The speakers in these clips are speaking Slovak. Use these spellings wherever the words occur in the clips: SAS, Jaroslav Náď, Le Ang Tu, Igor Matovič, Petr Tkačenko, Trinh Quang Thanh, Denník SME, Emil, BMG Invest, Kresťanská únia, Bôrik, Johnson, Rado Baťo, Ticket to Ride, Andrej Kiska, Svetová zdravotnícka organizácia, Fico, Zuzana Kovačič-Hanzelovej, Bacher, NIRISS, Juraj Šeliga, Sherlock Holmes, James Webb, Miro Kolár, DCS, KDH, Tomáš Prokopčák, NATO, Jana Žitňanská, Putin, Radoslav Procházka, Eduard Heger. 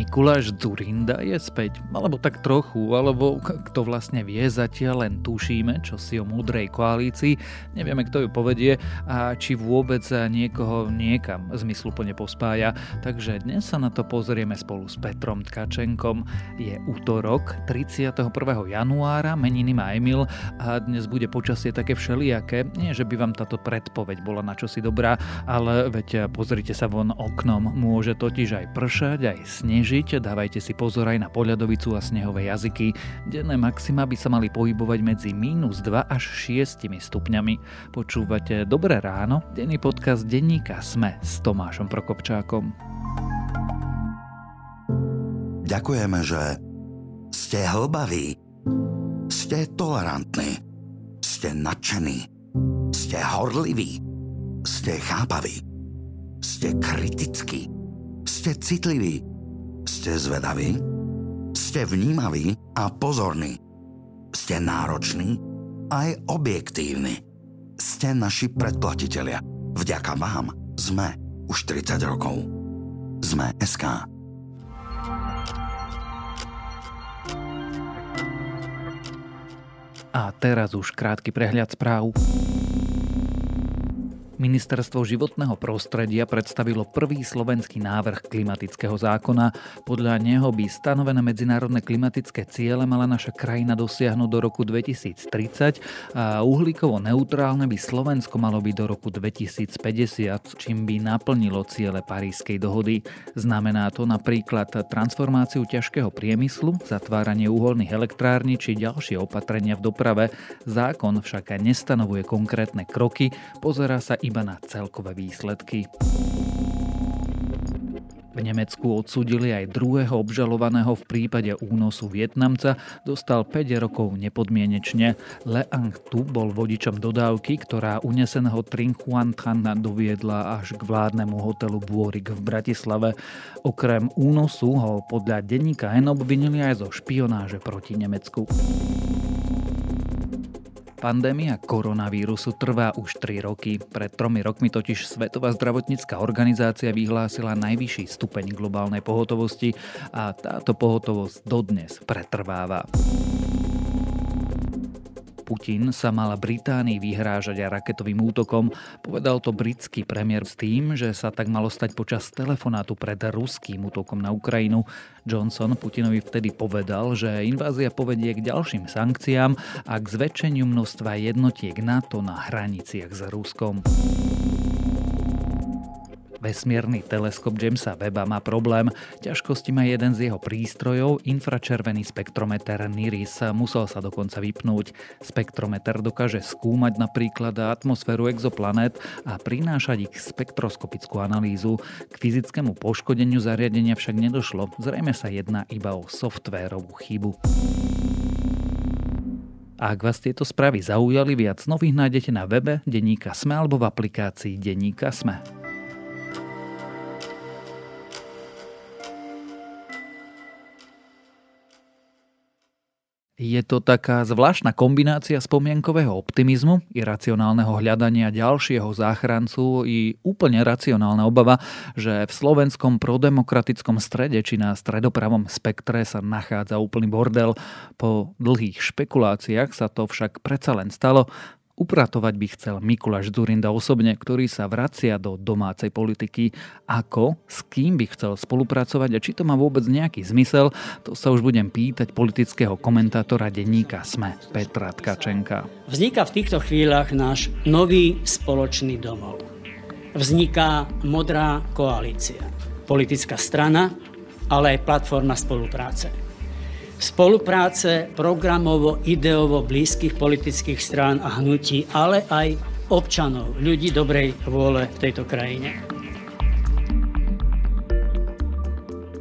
Mikuláš Dzurinda je späť, alebo tak trochu, alebo kto vlastne vie, zatiaľ len tušíme, čo si o múdrej koalícii, nevieme, kto ju povedie a či vôbec niekoho niekam zmysluplne pospája. Takže dnes sa na to pozrieme spolu s Petrom Tkačenkom. Je utorok, 31. januára, meniny má Emil a dnes bude počasie také všelijaké. Nie, že by vám táto predpoveď bola na čosi dobrá, ale veď pozrite sa von oknom, môže totiž aj pršať, aj snežiť, dávajte si pozor aj na poľadovicu a snehové jazyky. Denné maxima by sa mali pohybovať medzi -2 až 6 stupňami. Počúvate Dobré ráno, denný podcast denníka SME s Tomášom Prokopčákom. Ďakujeme, že ste hlbaví, ste tolerantní, ste nadšení, ste horliví, ste chápaví, ste kritickí, ste citliví, ste zvedaví, ste vnímaví a pozorní, ste nároční aj objektívni. Ste naši predplatitelia. Vďaka vám sme už 30 rokov. Sme SK. A teraz už krátky prehľad správ. Ministerstvo životného prostredia predstavilo prvý slovenský návrh klimatického zákona. Podľa neho by stanovené medzinárodné klimatické ciele mala naša krajina dosiahnuť do roku 2030 a uhlíkovo neutrálne by Slovensko malo byť do roku 2050, čím by naplnilo ciele Parízskej dohody. Znamená to napríklad transformáciu ťažkého priemyslu, zatváranie uholných elektrární či ďalšie opatrenia v doprave. Zákon však nestanovuje konkrétne kroky, pozerá sa iba na celkové výsledky. V Nemecku odsúdili aj druhého obžalovaného v prípade únosu Vietnamca, dostal 5 rokov nepodmienečne. Le Ang Tu bol vodičom dodávky, ktorá uneseného Trinh Quang Thanh doviedla až k vládnemu hotelu Bôrik v Bratislave. Okrem únosu ho podľa denníka N obvinili aj zo špionáže proti Nemecku. Pandémia koronavírusu trvá už 3 roky. Pred 3 rokmi totiž Svetová zdravotnícka organizácia vyhlásila najvyšší stupeň globálnej pohotovosti a táto pohotovosť dodnes pretrváva. Putin sa mal Británii vyhrážať aj raketovým útokom. Povedal to britský premiér s tým, že sa tak malo stať počas telefonátu pred ruským útokom na Ukrajinu. Johnson Putinovi vtedy povedal, že invázia povedie k ďalším sankciám a k zväčšeniu množstva jednotiek NATO na hraniciach s Ruskom. Vesmierny teleskop Jamesa Webba má problém. Ťažkosti má jeden z jeho prístrojov, infračervený spektrometer NIRISS, musel sa dokonca vypnúť. Spektrometer dokáže skúmať napríklad atmosféru exoplanét a prinášať ich spektroskopickú analýzu. K fyzickému poškodeniu zariadenia však nedošlo. Zrejme sa jedná iba o softvérovú chybu. A ak vás tieto správy zaujali, viac nových nájdete na webe denníka SME alebo v aplikácii denníka SME. Je to taká zvláštna kombinácia spomienkového optimizmu, iracionálneho hľadania ďalšieho záchrancu i úplne racionálna obava, že v slovenskom prodemokratickom strede či na stredopravom spektre sa nachádza úplný bordel. Po dlhých špekuláciách sa to však predsa len stalo. Upratovať by chcel Mikuláš Dzurinda osobne, ktorý sa vracia do domácej politiky. Ako, s kým by chcel spolupracovať a či to má vôbec nejaký zmysel, to sa už budem pýtať politického komentátora denníka SME Petra Tkačenka. Vzniká v týchto chvíľach náš nový spoločný domov. Vzniká modrá koalícia, politická strana, ale aj platforma spolupráce. Spolupráce programovo-ideovo blízkych politických strán a hnutí, ale aj občanov, ľudí dobrej vôle v tejto krajine.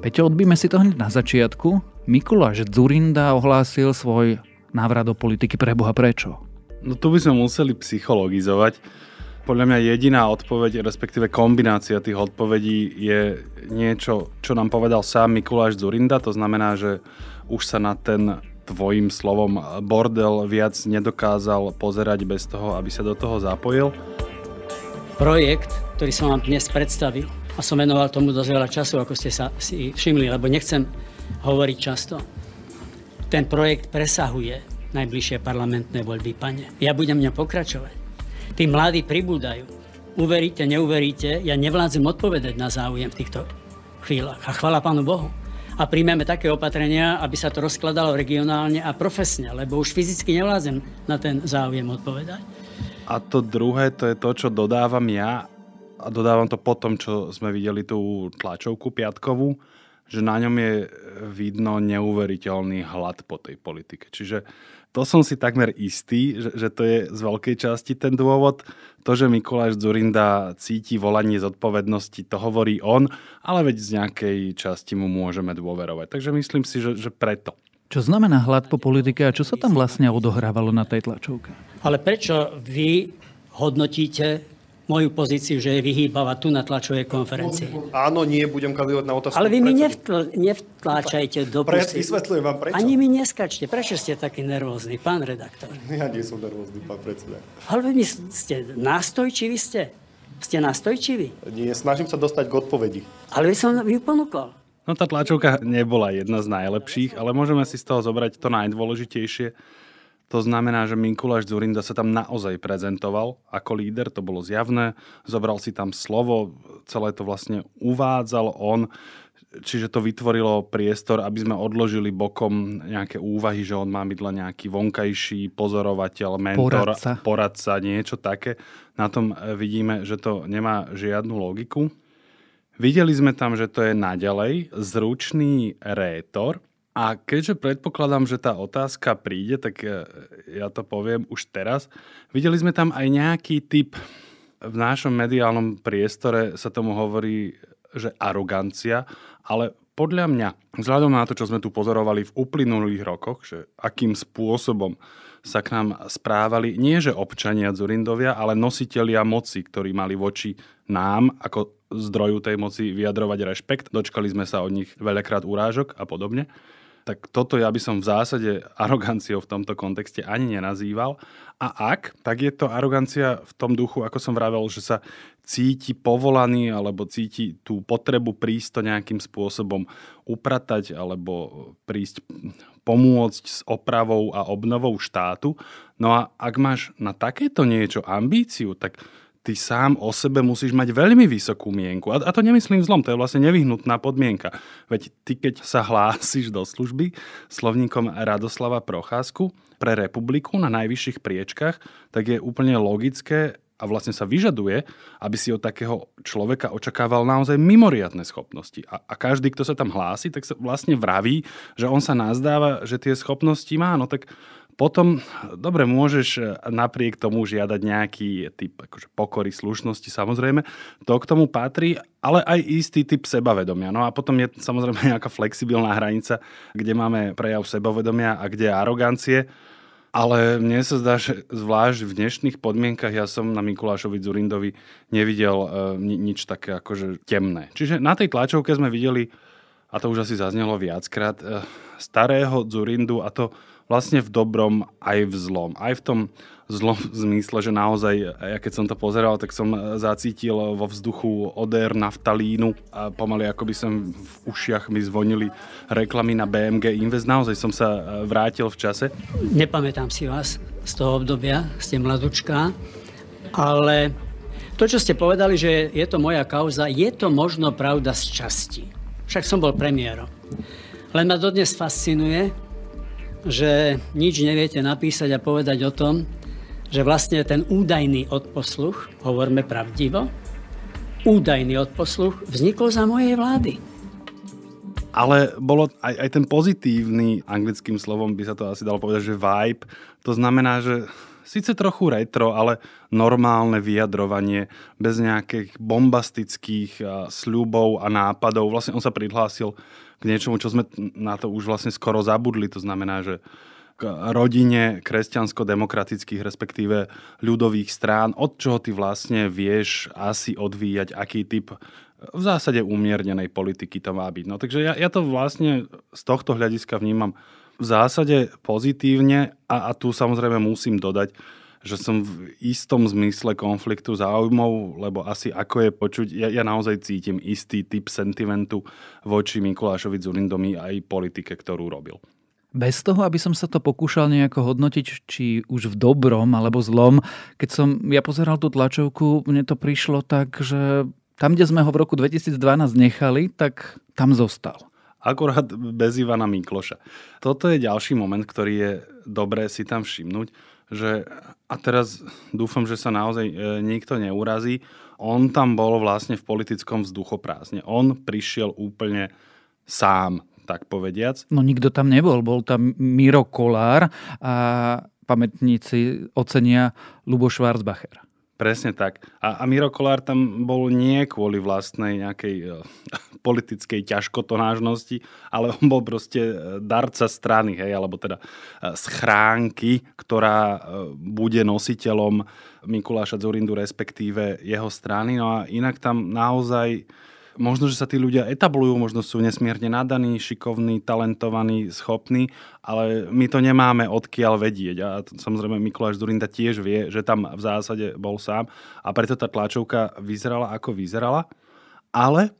Peťo, odbíme si to hneď na začiatku. Mikuláš Dzurinda ohlásil svoj návrat do politiky. Preboha, prečo? No tu by sme museli psychologizovať. Podľa mňa jediná odpoveď, respektíve kombinácia tých odpovedí je niečo, čo nám povedal sám Mikuláš Dzurinda. To znamená, že už sa na ten tvojim slovom bordel viac nedokázal pozerať bez toho, aby sa do toho zapojil. Projekt, ktorý som vám dnes predstavil, a som venoval tomu dosť veľa času, ako ste sa si všimli, lebo nechcem hovoriť často. Ten projekt presahuje najbližšie parlamentné voľby, pane. Ja budem v ňom pokračovať. Tí mladí pribúdajú. Uveríte, neuveríte, ja nevládzem odpovedať na záujem v týchto chvíľach. A chvála Pánu Bohu. A príjmeme také opatrenia, aby sa to rozkladalo regionálne a profesne, lebo už fyzicky nevládzem na ten záujem odpovedať. A to druhé, to je to, čo dodávam ja a dodávam to po tom, čo sme videli tú tlačovku piatkovú, že na ňom je vidno neuveriteľný hlad po tej politike. Čiže to som si takmer istý, že to je z veľkej časti ten dôvod. To, že Mikuláš Dzurinda cíti volanie zodpovednosti, to hovorí on, ale veď z nejakej časti mu môžeme dôverovať. Takže myslím si, že preto. Čo znamená hlad po politike a čo sa tam vlastne odohrávalo na tej tlačovke? Ale prečo vy hodnotíte moju pozíciu, že je vyhýbava tu na tlačovej konferencii? Áno, nie, budem kandidovať na otázku. Ale vy mi nevtláčajte do pusy. Vysvetľujem vám prečo. Ani mi neskačte. Prečo ste taký nervózny, pán redaktor? Ja nie som nervózny, pán predseda. Ale vy ste nástojčiví ste? Ste nástojčiví? Nie, snažím sa dostať k odpovedi. Ale vy ponúkol. No tá tlačovka nebola jedna z najlepších, ale môžeme si z toho zobrať to najdôležitejšie. To znamená, že Mikuláš Dzurinda sa tam naozaj prezentoval ako líder, to bolo zjavné, zobral si tam slovo, celé to vlastne uvádzal on, čiže to vytvorilo priestor, aby sme odložili bokom nejaké úvahy, že on má byť len nejaký vonkajší pozorovateľ, mentor, poradca, niečo také. Na tom vidíme, že to nemá žiadnu logiku. Videli sme tam, že to je naďalej zručný rétor. A keďže predpokladám, že tá otázka príde, tak ja to poviem už teraz. Videli sme tam aj nejaký typ, v našom mediálnom priestore sa tomu hovorí, že arogancia, ale podľa mňa, vzhľadom na to, čo sme tu pozorovali v uplynulých rokoch, že akým spôsobom sa k nám správali, nie že občania Dzurindovia, ale nositelia moci, ktorí mali voči nám ako zdroju tej moci vyjadrovať rešpekt. Dočkali sme sa od nich veľakrát urážok a podobne. Tak toto ja by som v zásade aroganciou v tomto kontexte ani nenazýval. A ak, tak je to arogancia v tom duchu, ako som vravel, že sa cíti povolaný alebo cíti tú potrebu prísť to nejakým spôsobom upratať alebo prísť pomôcť s opravou a obnovou štátu. No a ak máš na takéto niečo ambíciu, tak ty sám o sebe musíš mať veľmi vysokú mienku. A to nemyslím zlom, to je vlastne nevyhnutná podmienka. Veď ty, keď sa hlásiš do služby slovníkom Radoslava Procházku pre republiku na najvyšších priečkach, tak je úplne logické a vlastne sa vyžaduje, aby si od takého človeka očakával naozaj mimoriadne schopnosti. A každý, kto sa tam hlási, tak sa vlastne vraví, že on sa nazdáva, že tie schopnosti má, no tak potom, dobre, môžeš napriek tomu žiadať nejaký typ akože pokory, slušnosti, samozrejme. To k tomu patrí, ale aj istý typ sebavedomia. No a potom je samozrejme nejaká flexibilná hranica, kde máme prejav sebavedomia a kde arogancie. Ale mne sa zdá, že zvlášť v dnešných podmienkach ja som na Mikulášovi Dzurindovi nevidel nič také akože temné. Čiže na tej tlačovke sme videli, a to už asi zaznelo viackrát, starého Dzurindu a to vlastne v dobrom aj v zlom. Aj v tom zlom zmysle, že naozaj, ja keď som to pozeral, tak som zacítil vo vzduchu odér naftalínu a pomaly ako by som v ušiach mi zvonili reklamy na BMG Invest. Naozaj som sa vrátil v čase. Nepamätám si vás z toho obdobia, ste mladučka, ale to, čo ste povedali, že je to moja kauza, je to možno pravda z časti. Však som bol premiérom. Len ma dodnes fascinuje, že nič neviete napísať a povedať o tom, že vlastne ten údajný odposluch, hovorme pravdivo, údajný odposluch vznikol za mojej vlády. Ale bolo aj ten pozitívny, anglickým slovom by sa to asi dalo povedať, že vibe, to znamená, že síce trochu retro, ale normálne vyjadrovanie, bez nejakých bombastických sľubov a nápadov. Vlastne on sa prihlásil k niečomu, čo sme na to už vlastne skoro zabudli. To znamená, že k rodine kresťansko-demokratických, respektíve ľudových strán, od čoho ty vlastne vieš asi odvíjať, aký typ v zásade umiernenej politiky to má byť. No takže ja to vlastne z tohto hľadiska vnímam v zásade pozitívne a tu samozrejme musím dodať, že som v istom zmysle konfliktu záujmov, lebo asi ako je počuť, ja naozaj cítim istý typ sentimentu voči Mikulášovi Dzurindovi a aj politike, ktorú robil. Bez toho, aby som sa to pokúšal nejako hodnotiť, či už v dobrom alebo zlom, keď som ja pozeral tú tlačovku, mne to prišlo tak, že tam, kde sme ho v roku 2012 nechali, tak tam zostal. Akorát bez Ivana Mikloša. Toto je ďalší moment, ktorý je dobré si tam všimnúť, že a teraz dúfam, že sa naozaj nikto neurazí. On tam bol vlastne v politickom vzduchoprázdne. On prišiel úplne sám, tak povediac. No nikto tam nebol, bol tam Miro Kolár a pamätníci ocenia Lubo Švárs Bacher. Presne tak. A Miro Kolár tam bol nie kvôli vlastnej nejakej politickej ťažkotonážnosti, ale on bol proste darca strany, hej, alebo teda schránky, ktorá bude nositeľom Mikuláša Dzurindu, respektíve jeho strany. No a inak tam naozaj možno, že sa tí ľudia etablujú, možno sú nesmierne nadaní, šikovní, talentovaní, schopní, ale my to nemáme odkiaľ vedieť. A samozrejme Mikuláš Dzurinda tiež vie, že tam v zásade bol sám a preto tá tlačovka vyzerala ako vyzerala, ale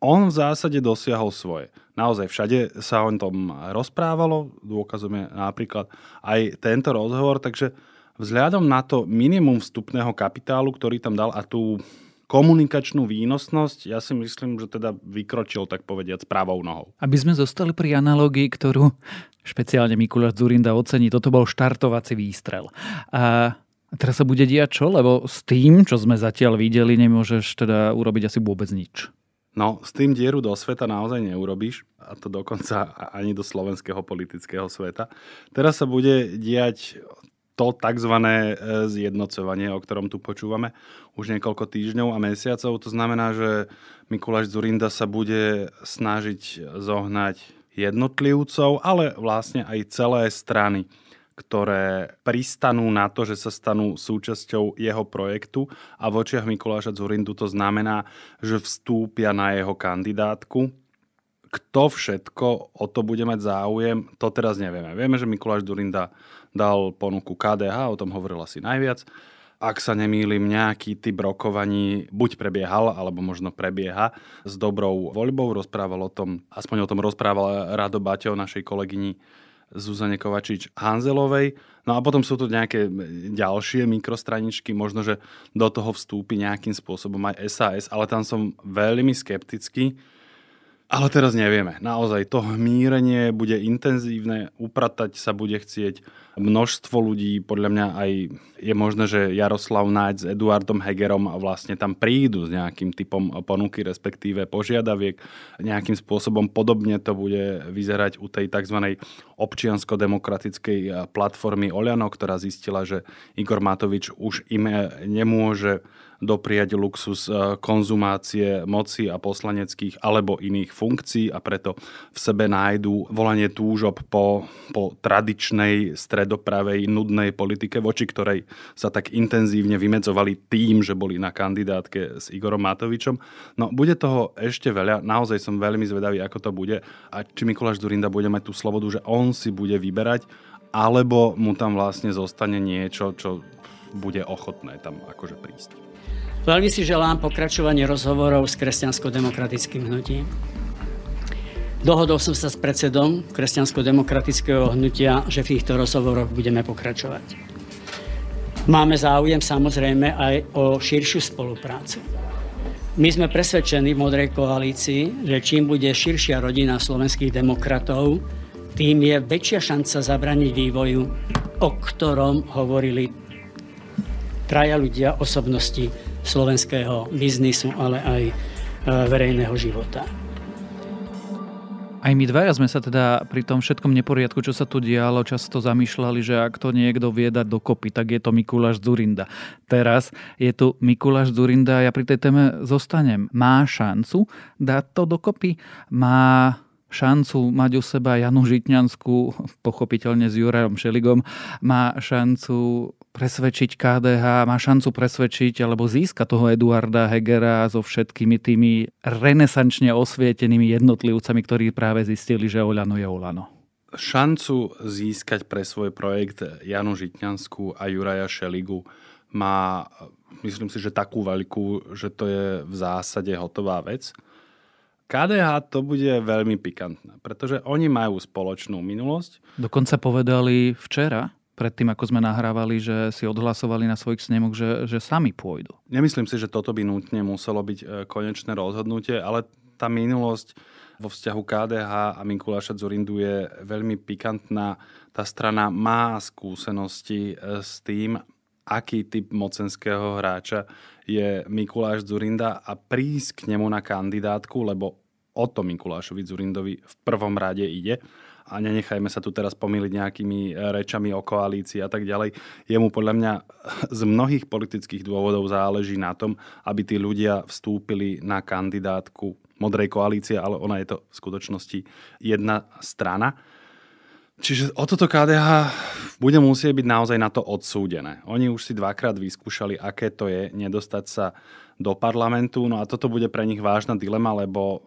on v zásade dosiahol svoje. Naozaj všade sa o tom rozprávalo, dôkazom je napríklad aj tento rozhovor, takže vzhľadom na to minimum vstupného kapitálu, ktorý tam dal a tú komunikačnú výnosnosť, ja si myslím, že teda vykročil, tak povediať, pravou nohou. Aby sme zostali pri analógii, ktorú špeciálne Mikuláš Dzurinda ocení, toto bol štartovací výstrel. A teraz sa bude diať čo? Lebo s tým, čo sme zatiaľ videli, nemôžeš teda urobiť asi vôbec nič. No, s tým dieru do sveta naozaj neurobíš, a to dokonca ani do slovenského politického sveta. Teraz sa bude diať to takzvané zjednocovanie, o ktorom tu počúvame už niekoľko týždňov a mesiacov. To znamená, že Mikuláš Dzurinda sa bude snažiť zohnať jednotlivcov, ale vlastne aj celé strany, ktoré pristanú na to, že sa stanú súčasťou jeho projektu a v očiach Mikuláša Dzurindu to znamená, že vstúpia na jeho kandidátku. Kto všetko o to bude mať záujem, to teraz nevieme. Vieme, že Mikuláš Dzurinda dal ponuku KDH, o tom hovoril asi najviac. Ak sa nemýlim, nejaký typ rokovaní buď prebiehal, alebo možno prebieha s Dobrou voľbou. Aspoň o tom rozprával Rado Baťo, našej kolegyni Zuzane Kovačič-Hanzelovej. No a potom sú tu nejaké ďalšie mikrostraničky, možno, že do toho vstúpi nejakým spôsobom aj SAS, ale tam som veľmi skeptický. Ale teraz nevieme. Naozaj to mírenie bude intenzívne, upratať sa bude chcieť množstvo ľudí. Podľa mňa aj je možné, že Jaroslav Náď s Eduardom Hegerom vlastne tam prídu s nejakým typom ponuky, respektíve požiadaviek. Nejakým spôsobom podobne to bude vyzerať u tej tzv. Občiansko-demokratickej platformy Oľano, ktorá zistila, že Igor Matovič už im nemôže dopriať luxus konzumácie moci a poslaneckých alebo iných funkcií a preto v sebe nájdú volanie túžob po tradičnej stredopravej nudnej politike, voči ktorej sa tak intenzívne vymedzovali tým, že boli na kandidátke s Igorom Matovičom. No bude toho ešte veľa, naozaj som veľmi zvedavý, ako to bude a či Mikuláš Dzurinda bude mať tú slobodu, že on si bude vyberať, alebo mu tam vlastne zostane niečo, čo bude ochotné tam akože prísť. Veľmi si želám pokračovanie rozhovorov s kresťansko-demokratickým hnutím. Dohodol som sa s predsedom kresťansko-demokratického hnutia, že v týchto rozhovoroch budeme pokračovať. Máme záujem samozrejme aj o širšiu spoluprácu. My sme presvedčení v Modrej koalícii, že čím bude širšia rodina slovenských demokratov, tým je väčšia šanca zabraniť vývoju, o ktorom hovorili traja ľudia, osobnosti slovenského biznisu, ale aj verejného života. Aj my dvaja sme sa teda pri tom všetkom neporiadku, čo sa tu dialo, často zamýšľali, že ak to niekto vie dať dokopy, tak je to Mikuláš Dzurinda. Teraz je tu Mikuláš Dzurinda a ja pri tej téme zostanem. Má šancu dať to dokopy? Má šancu mať u seba Janu Žitňanskú, pochopiteľne s Jurajom Šeligom, má šancu presvedčiť KDH, má šancu presvedčiť alebo získa toho Eduarda Hegera so všetkými tými renesančne osvietenými jednotlivcami, ktorí práve zistili, že Oľano je Oľano. šancu získať pre svoj projekt Janu Žitňanskú a Juraja Šeligu má, myslím si, že takú veľkú, že to je v zásade hotová vec. KDH to bude veľmi pikantné, pretože oni majú spoločnú minulosť. Dokonca povedali včera, predtým, ako sme nahrávali, že si odhlasovali na svojich snemoch, že sami pôjdu. Nemyslím si, že toto by nutne muselo byť konečné rozhodnutie, ale tá minulosť vo vzťahu KDH a Mikuláša Dzurindu je veľmi pikantná. Tá strana má skúsenosti s tým, aký typ mocenského hráča je Mikuláš Dzurinda a prísť k nemu na kandidátku, lebo o to Mikulášovi Dzurindovi v prvom rade ide. A nenechajme sa tu teraz pomýliť nejakými rečami o koalícii a tak ďalej. Jemu podľa mňa z mnohých politických dôvodov záleží na tom, aby tí ľudia vstúpili na kandidátku modrej koalície, ale ona je to v skutočnosti jedna strana. Čiže o toto KDH bude musieť byť naozaj na to odsúdené. Oni už si dvakrát vyskúšali, aké to je nedostať sa do parlamentu. No a toto bude pre nich vážna dilema, lebo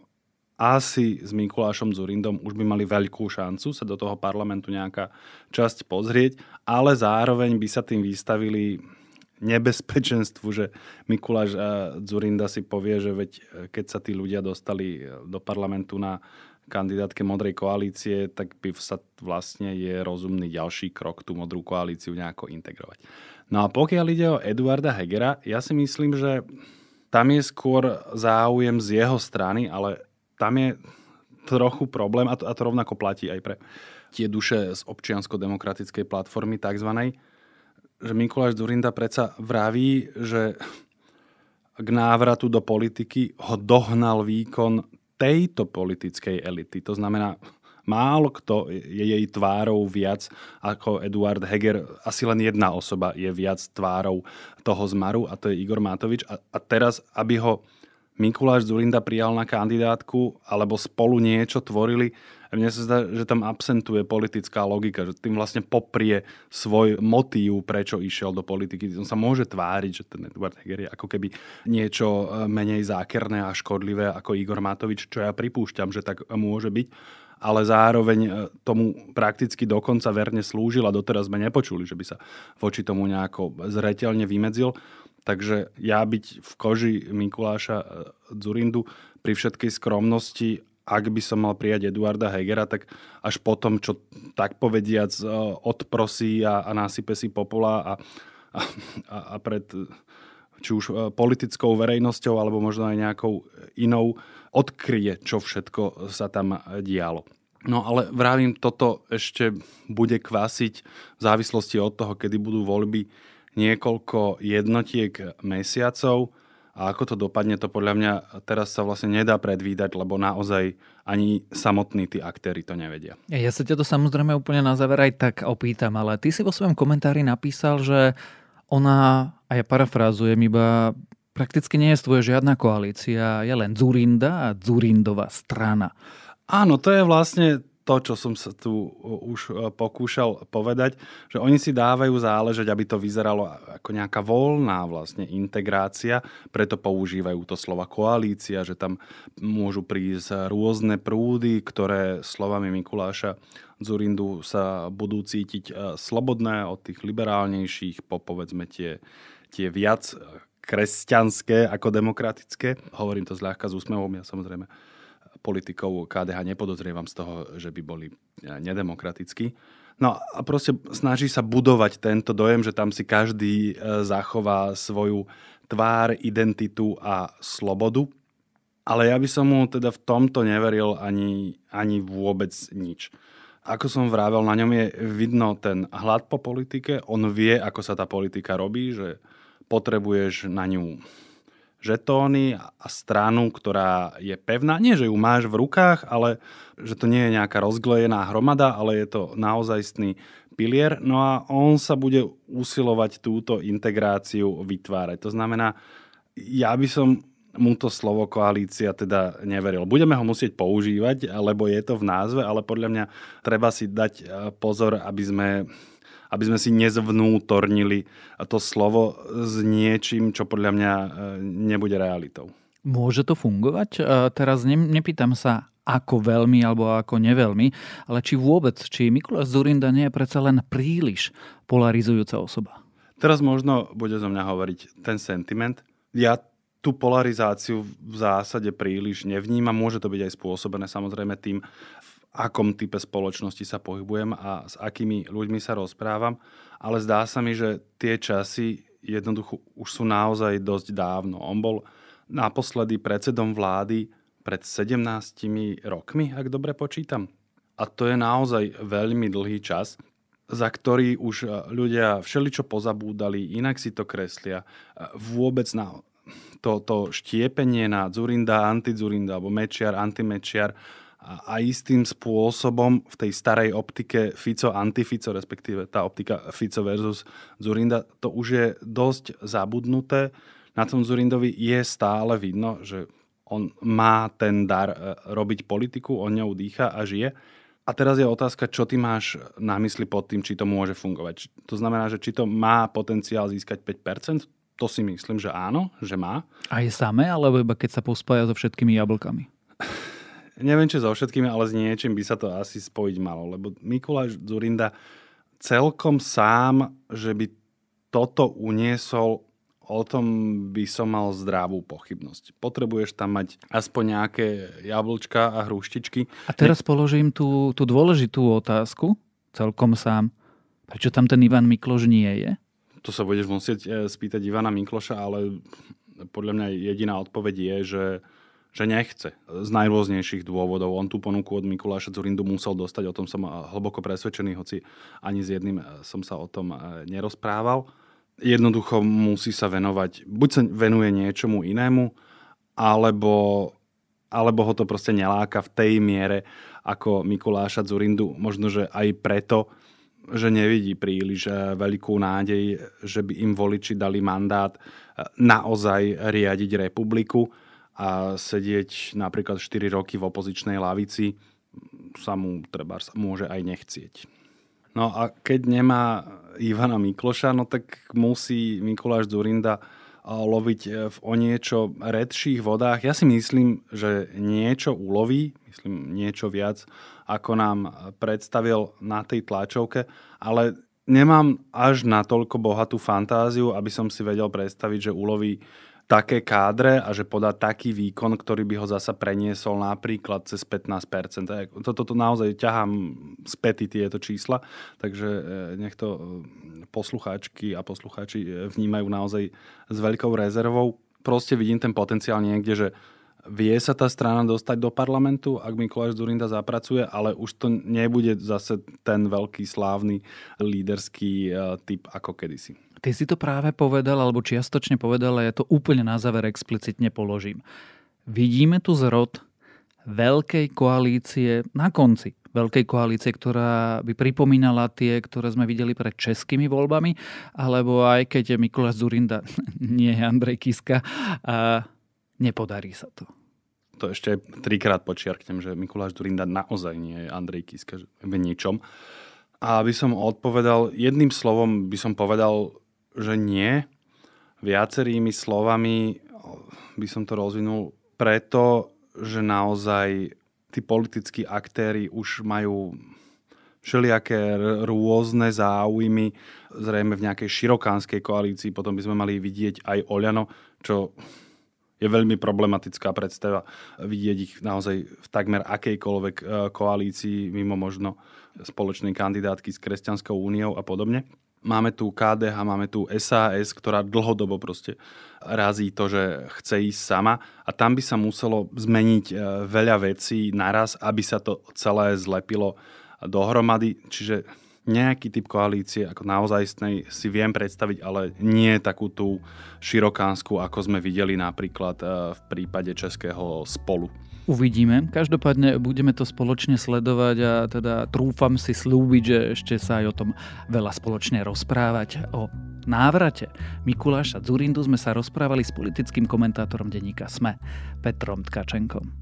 asi s Mikulášom Dzurindom už by mali veľkú šancu sa do toho parlamentu nejaká časť pozrieť, ale zároveň by sa tým vystavili nebezpečenstvu, že Mikuláš Dzurinda si povie, že veď keď sa tí ľudia dostali do parlamentu na kandidátke modrej koalície, tak by sa vlastne je rozumný ďalší krok tú modrú koalíciu nejako integrovať. No a pokiaľ ide o Eduarda Hegera, ja si myslím, že tam je skôr záujem z jeho strany, ale tam je trochu problém, a to rovnako platí aj pre tie duše z občiansko-demokratickej platformy tzv., že Mikuláš Dzurinda predsa vraví, že k návratu do politiky ho dohnal výkon tejto politickej elity. To znamená, málo kto je jej tvárou viac ako Eduard Heger. Asi len jedna osoba je viac tvárou toho zmaru a to je Igor Matovič. A teraz, aby ho Mikuláš Dzurinda prijal na kandidátku alebo spolu niečo tvorili. Mne sa zdá, že tam absentuje politická logika, že tým vlastne poprie svoj motív, prečo išiel do politiky. On sa môže tváriť, že ten Eduard Heger je ako keby niečo menej zákerné a škodlivé ako Igor Matovič, čo ja pripúšťam, že tak môže byť, ale zároveň tomu prakticky dokonca verne slúžil a doteraz sme nepočuli, že by sa voči tomu nejako zreteľne vymedzil. Takže ja byť v koži Mikuláša Dzurindu pri všetkej skromnosti, ak by som mal prijať Eduarda Hegera, tak až potom, čo tak povediac odprosí a nasype si popola a pred či už politickou verejnosťou alebo možno aj nejakou inou odkryje, čo všetko sa tam dialo. No ale vravím, toto ešte bude kvasiť v závislosti od toho, kedy budú voľby niekoľko jednotiek mesiacov a ako to dopadne, to podľa mňa teraz sa vlastne nedá predvídať, lebo naozaj ani samotní tí aktéri to nevedia. Ja sa ťa to samozrejme úplne na záver aj tak opýtam, ale ty si vo svojom komentári napísal, že ona, a ja parafrázujem iba, prakticky nie je tvoje žiadna koalícia, je len Dzurinda a Dzurindová strana. Áno, to je vlastne to, čo som sa tu už pokúšal povedať, že oni si dávajú záležať, aby to vyzeralo ako nejaká voľná vlastne integrácia, preto používajú to slova koalícia, že tam môžu prísť rôzne prúdy, ktoré slovami Mikuláša Dzurindu sa budú cítiť slobodné od tých liberálnejších po povedzme tie viac kresťanské ako demokratické. Hovorím to zľahka s úsmevom, ja samozrejme politikov KDH nepodozrievam z toho, že by boli nedemokratickí. No a proste snaží sa budovať tento dojem, že tam si každý zachová svoju tvár, identitu a slobodu. Ale ja by som mu teda v tomto neveril ani vôbec nič. Ako som vravel, na ňom je vidno ten hlad po politike. On vie, ako sa tá politika robí, že potrebuješ na ňu žetóny a stranu, ktorá je pevná. Nie, že ju máš v rukách, ale že to nie je nejaká rozglejená hromada, ale je to naozajstný pilier. No a on sa bude usilovať túto integráciu vytvárať. To znamená, ja by som mu to slovo koalícia teda neveril. Budeme ho musieť používať, lebo je to v názve, ale podľa mňa treba si dať pozor, aby sme si nezvnútornili to slovo s niečím, čo podľa mňa nebude realitou. Môže to fungovať? Teraz nepýtam sa, ako veľmi alebo ako neveľmi, ale či vôbec, či Mikuláš Dzurinda nie je predsa len príliš polarizujúca osoba? Teraz možno bude zo mňa hovoriť ten sentiment. Ja tú polarizáciu v zásade príliš nevnímam. Môže to byť aj spôsobené samozrejme tým, v akom type spoločnosti sa pohybujem a s akými ľuďmi sa rozprávam. Ale zdá sa mi, že tie časy jednoducho už sú naozaj dosť dávno. On bol naposledy predsedom vlády pred 17 rokmi, ak dobre počítam. A to je naozaj veľmi dlhý čas, za ktorý už ľudia všeličo pozabúdali, inak si to kreslia. Vôbec na to štiepenie na Dzurinda, anti-Dzurinda alebo Mečiar, anti-Mečiar a istým spôsobom v tej starej optike Fico, anti-Fico, respektíve tá optika Fico versus Dzurinda, to už je dosť zabudnuté. Na tom Dzurindovi je stále vidno, že on má ten dar robiť politiku, on ňou dýcha a žije. A teraz je otázka, čo ty máš na mysli pod tým, či to môže fungovať. To znamená, že či to má potenciál získať 5%? To si myslím, že áno, že má. A je samé, alebo iba keď sa pospája so všetkými jablkami? Neviem, či so všetkými, ale s niečím by sa to asi spojiť malo. Lebo Mikuláš Dzurinda celkom sám, že by toto uniesol, o tom by som mal zdravú pochybnosť. Potrebuješ tam mať aspoň nejaké jablčka a hruštičky. A teraz položím tú dôležitú otázku celkom sám. Prečo tam ten Ivan Mikloš nie je? To sa budeš musieť spýtať Ivana Mikloša, ale podľa mňa jediná odpoveď je, že nechce. Z najrôznejších dôvodov. On tú ponuku od Mikuláša Dzurindu musel dostať, o tom som hlboko presvedčený, hoci ani s jedným som sa o tom nerozprával. Jednoducho musí sa venovať, buď sa venuje niečomu inému, alebo ho to proste neláka v tej miere, ako Mikuláša Dzurindu. Možno, že aj preto, že nevidí príliš veľkú nádej, že by im voliči dali mandát naozaj riadiť republiku a sedieť napríklad 4 roky v opozičnej lavici sa mu trebárs môže aj nechcieť. No a keď nemá Ivana Mikloša, no tak musí Mikuláš Dzurinda loviť v o niečo redších vodách. Ja si myslím, že niečo uloví, myslím niečo viac, ako nám predstavil na tej tlačovke, ale nemám až natoľko bohatú fantáziu, aby som si vedel predstaviť, že uloví také kádre a že podá taký výkon, ktorý by ho zasa preniesol napríklad cez 15%. Toto naozaj ťahám z päty tieto čísla, takže nech to poslucháčky a poslucháči vnímajú naozaj s veľkou rezervou. Proste vidím ten potenciál niekde, že vie sa tá strana dostať do parlamentu, ak Mikuláš Dzurinda zapracuje, ale už to nebude zase ten veľký slávny líderský typ ako kedysi. Ty si to práve povedal, alebo čiastočne povedal, a ja to úplne na záver explicitne položím. Vidíme tu zrod veľkej koalície na konci. Veľkej koalície, ktorá by pripomínala tie, ktoré sme videli pred českými voľbami, alebo aj keď je Mikuláš Dzurinda, nie je Andrej Kiska, a nepodarí sa to. To ešte trikrát počiarknem, že Mikuláš Dzurinda naozaj nie je Andrej Kiska v ničom. A aby som odpovedal, jedným slovom by som povedal, že nie. Viacerými slovami by som to rozvinul preto, že naozaj tí politickí aktéri už majú všelijaké rôzne záujmy. Zrejme v nejakej širokánskej koalícii potom by sme mali vidieť aj Oľano, čo je veľmi problematická predstava vidieť ich naozaj v takmer akejkoľvek koalícii, mimo možno spoločnej kandidátky s Kresťanskou úniou a podobne. Máme tu KDH, máme tu SAS, ktorá dlhodobo proste razí to, že chce ísť sama a tam by sa muselo zmeniť veľa vecí naraz, aby sa to celé zlepilo dohromady. Čiže nejaký typ koalície ako naozajstnej si viem predstaviť, ale nie takú tú širokánsku, ako sme videli napríklad v prípade Českého spolu. Uvidíme. Každopádne budeme to spoločne sledovať a teda trúfam si slúbiť, že ešte sa aj o tom veľa spoločne rozprávať. O návrate Mikuláša Dzurindu sme sa rozprávali s politickým komentátorom denníka SME Petrom Tkačenkom.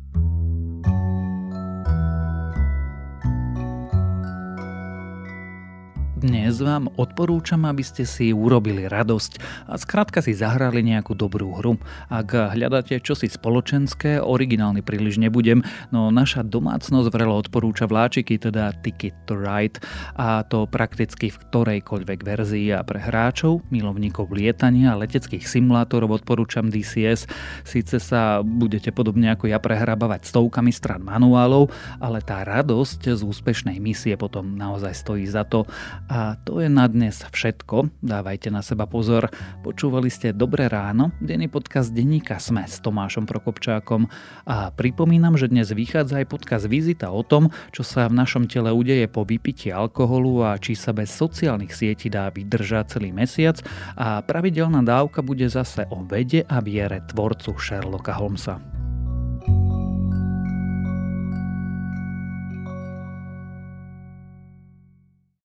Dnes vám odporúčam, aby ste si urobili radosť a skrátka si zahrali nejakú dobrú hru. Ak hľadáte čosi spoločenské, originálny príliš nebudem, no naša domácnosť vrelo odporúča vláčiky, teda Ticket to Ride, a to prakticky v ktorejkoľvek verzii. A pre hráčov, milovníkov lietania a leteckých simulátorov odporúčam DCS. Síce sa budete podobne ako ja prehrabávať stovkami strán manuálov, ale tá radosť z úspešnej misie potom naozaj stojí za to. A to je na dnes všetko. Dávajte na seba pozor. Počúvali ste Dobré ráno, denný podcast denníka SME s Tomášom Prokopčákom. A pripomínam, že dnes vychádza aj podcast Vizita o tom, čo sa v našom tele udeje po vypití alkoholu a či sa bez sociálnych sietí dá vydržať celý mesiac. A pravidelná dávka bude zase o vede a viere tvorcu Sherlocka Holmesa.